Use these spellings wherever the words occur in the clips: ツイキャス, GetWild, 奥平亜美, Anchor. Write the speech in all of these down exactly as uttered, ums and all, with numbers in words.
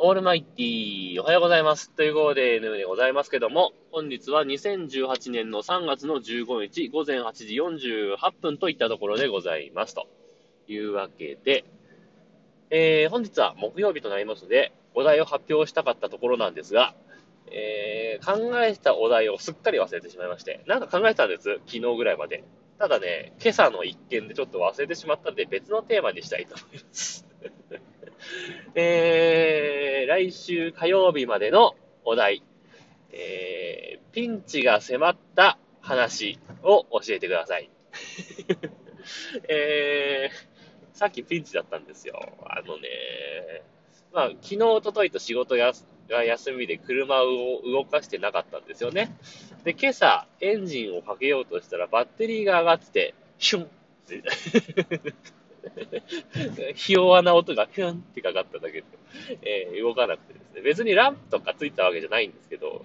オールマイティーおはようございますということで エヌエム でございますけども、本日はにせんじゅうはちねんのさんがつのじゅうごにち午前はちじよんじゅうはっぷんといったところでございますというわけで、えー、本日は木曜日となりますのでお題を発表したかったところなんですが、えー、考えたお題をすっかり忘れてしまいまして、なんか考えたんです昨日ぐらいまで。ただね、今朝の一件でちょっと忘れてしまったので別のテーマにしたいと思いますえー、来週火曜日までのお題、えー、ピンチが迫った話を教えてください、えー、さっきピンチだったんですよ。あのね、まあ、昨日おとといと仕事やが休みで車を動かしてなかったんですよね。で、今朝エンジンをかけようとしたらバッテリーが上がっててヒュンってひ弱な音がピュンってかかっただけで、えー、動かなくてですね、別にランプとかついたわけじゃないんですけど、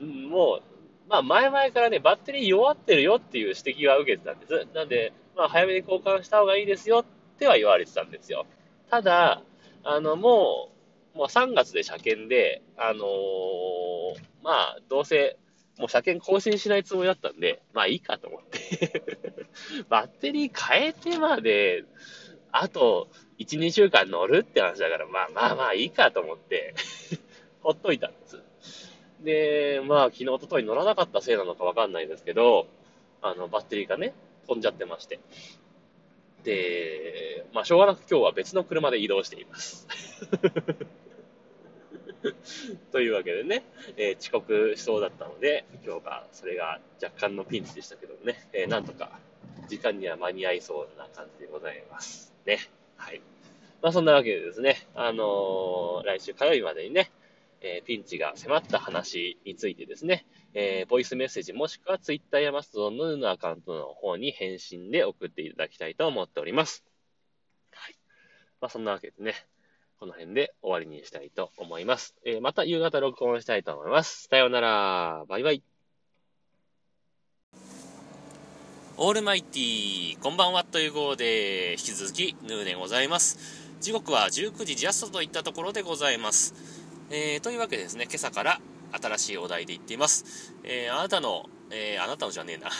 もう、まあ、前々からね、バッテリー弱ってるよっていう指摘は受けてたんです。なんで、まあ、早めに交換した方がいいですよっては言われてたんですよ。ただあのもう、もうさんがつで車検で、あのー、まあどうせもう車検更新しないつもりだったんで、まあいいかと思ってバッテリー変えてまであと いち,に 週間乗るって話だから、まあまあまあいいかと思ってほっといたんです。で、まあ昨日一昨日乗らなかったせいなのかわかんないんですけど、あのバッテリーがね飛んじゃってまして、で、まあしょうがなく今日は別の車で移動していますというわけでね、えー、遅刻しそうだったので今日がそれが若干のピンチでしたけどね、えー、なんとか時間には間に合いそうな感じでございますね。はい。まあそんなわけでですね、あのー、来週火曜日までにね、えー、ピンチが迫った話についてですね、えー、ボイスメッセージもしくはツイッターやマストドンのアカウントの方に返信で送っていただきたいと思っております。はい。まあそんなわけでね、この辺で終わりにしたいと思います。えー、また夕方録音したいと思います。さようなら。バイバイ。オールマイティー、こんばんはという号で、引き続きヌーでございます。時刻はじゅうくじジャストといったところでございます。えー、というわけでですね、今朝から新しいお題で言っています。えー、あなたのえー、あなたのじゃねえな、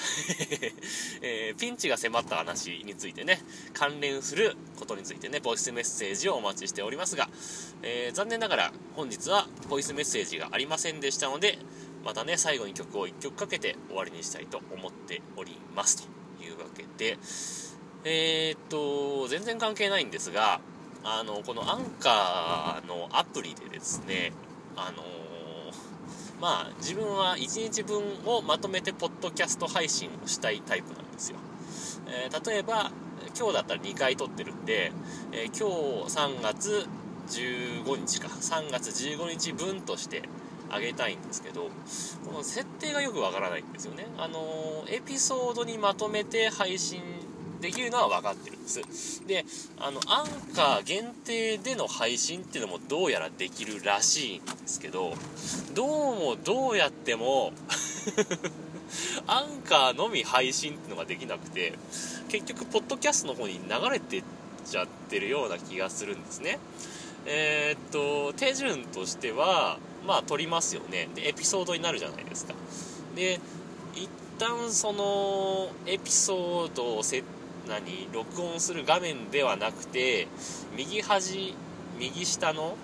えー、ピンチが迫った話についてね、関連することについてね、ボイスメッセージをお待ちしておりますが、えー、残念ながら本日はボイスメッセージがありませんでしたので、またね最後に曲をいっきょくかけて終わりにしたいと思っておりますというわけで、えー、っと全然関係ないんですが、あのこのアンカーのアプリでですね、あのまあ、自分はいちにちぶんをまとめてポッドキャスト配信をしたいタイプなんですよ。えー、例えば今日だったらにかい撮ってるんで、えー、今日さんがつじゅうごにちかさんがつじゅうごにちぶんとしてあげたいんですけど、この設定がよくわからないんですよね。あのー、エピソードにまとめて配信できるのは分かってるんです。で、あのアンカー限定での配信っていうのもどうやらできるらしいんですけど、どうもどうやってもアンカーのみ配信っていうのができなくて、結局ポッドキャストの方に流れてっちゃってるような気がするんですね。えー、っと手順としては、まあ撮りますよね。でエピソードになるじゃないですか。で一旦そのエピソードを設定何録音する画面ではなくて、右端右下の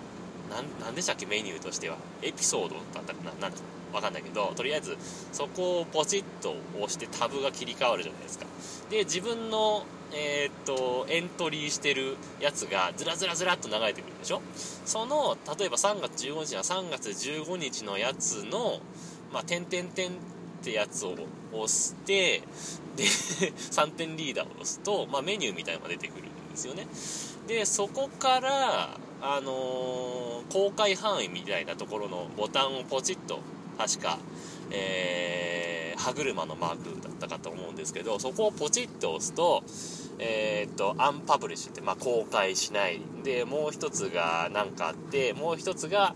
何, 何でしたっけメニューとしてはエピソードだったかな、なんだか分かんないけど、とりあえずそこをポチッと押してタブが切り替わるじゃないですか。で自分の、えー、っとエントリーしてるやつがずらずらずらっと流れてくるでしょ。その例えばさんがつじゅうごにちはさんがつじゅうごにちのやつの、まあ、点々点ってやつを押して、でさんてんリーダーを押すと、まあ、メニューみたいなのが出てくるんですよね。でそこから、あのー、公開範囲みたいなところのボタンをポチッと、確か、えー、歯車のマークだったかと思うんですけど、そこをポチッと押すと、えー、っとアンパブリッシュって、まあ、公開しないで、もう一つが何かあって、もう一つが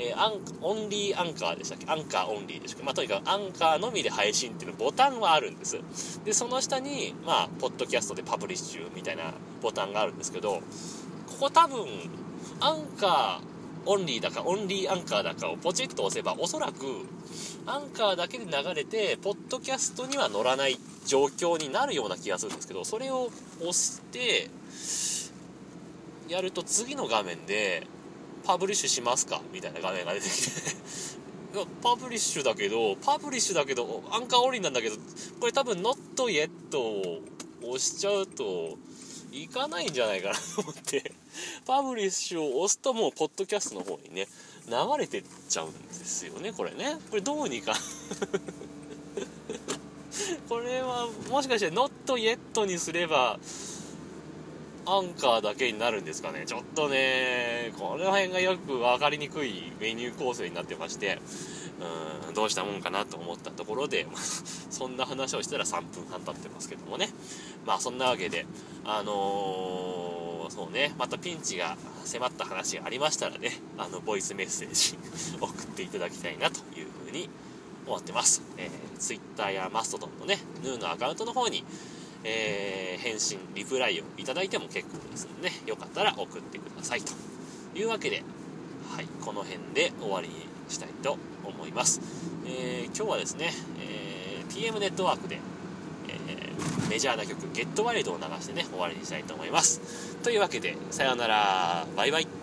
えー、アンオンリーアンカーでしたっけアンカーオンリーでしたっけ、まあ、とにかくアンカーのみで配信っていうボタンはあるんです。でその下に、まあ、ポッドキャストでパブリッシュみたいなボタンがあるんですけど、ここ多分アンカオンリーだかオンリーアンカーだかをポチッと押せば、おそらくアンカーだけで流れてポッドキャストには乗らない状況になるような気がするんですけど、それを押してやると次の画面でパブリッシュしますかみたいな画面が出てきてパブリッシュだけどパブリッシュだけどアンカーオンリーなんだけど、これ多分 not yet を押しちゃうといかないんじゃないかなと思ってパブリッシュを押すともうポッドキャストの方にね流れてっちゃうんですよね。これねこれどうにかこれはもしかして not yet にすればアンカーだけになるんですかね。ちょっとねこの辺がよく分かりにくいメニュー構成になってまして、うーんどうしたもんかなと思ったところでそんな話をしたらさんぷんはん経ってますけどもね。まあそんなわけであのー、そうねまたピンチが迫った話がありましたらね、あのボイスメッセージ送っていただきたいなというふうに思ってます。えー、Twitter やマストドンのねヌーのアカウントの方にえー、返信リプライをいただいても結構ですので、ね、よかったら送ってくださいというわけで、はい、この辺で終わりにしたいと思います。えー、今日はですね、えー、ピーエム ネットワークで、えー、メジャーな曲 GetWild を流してね終わりにしたいと思います。というわけでさようなら、バイバイ。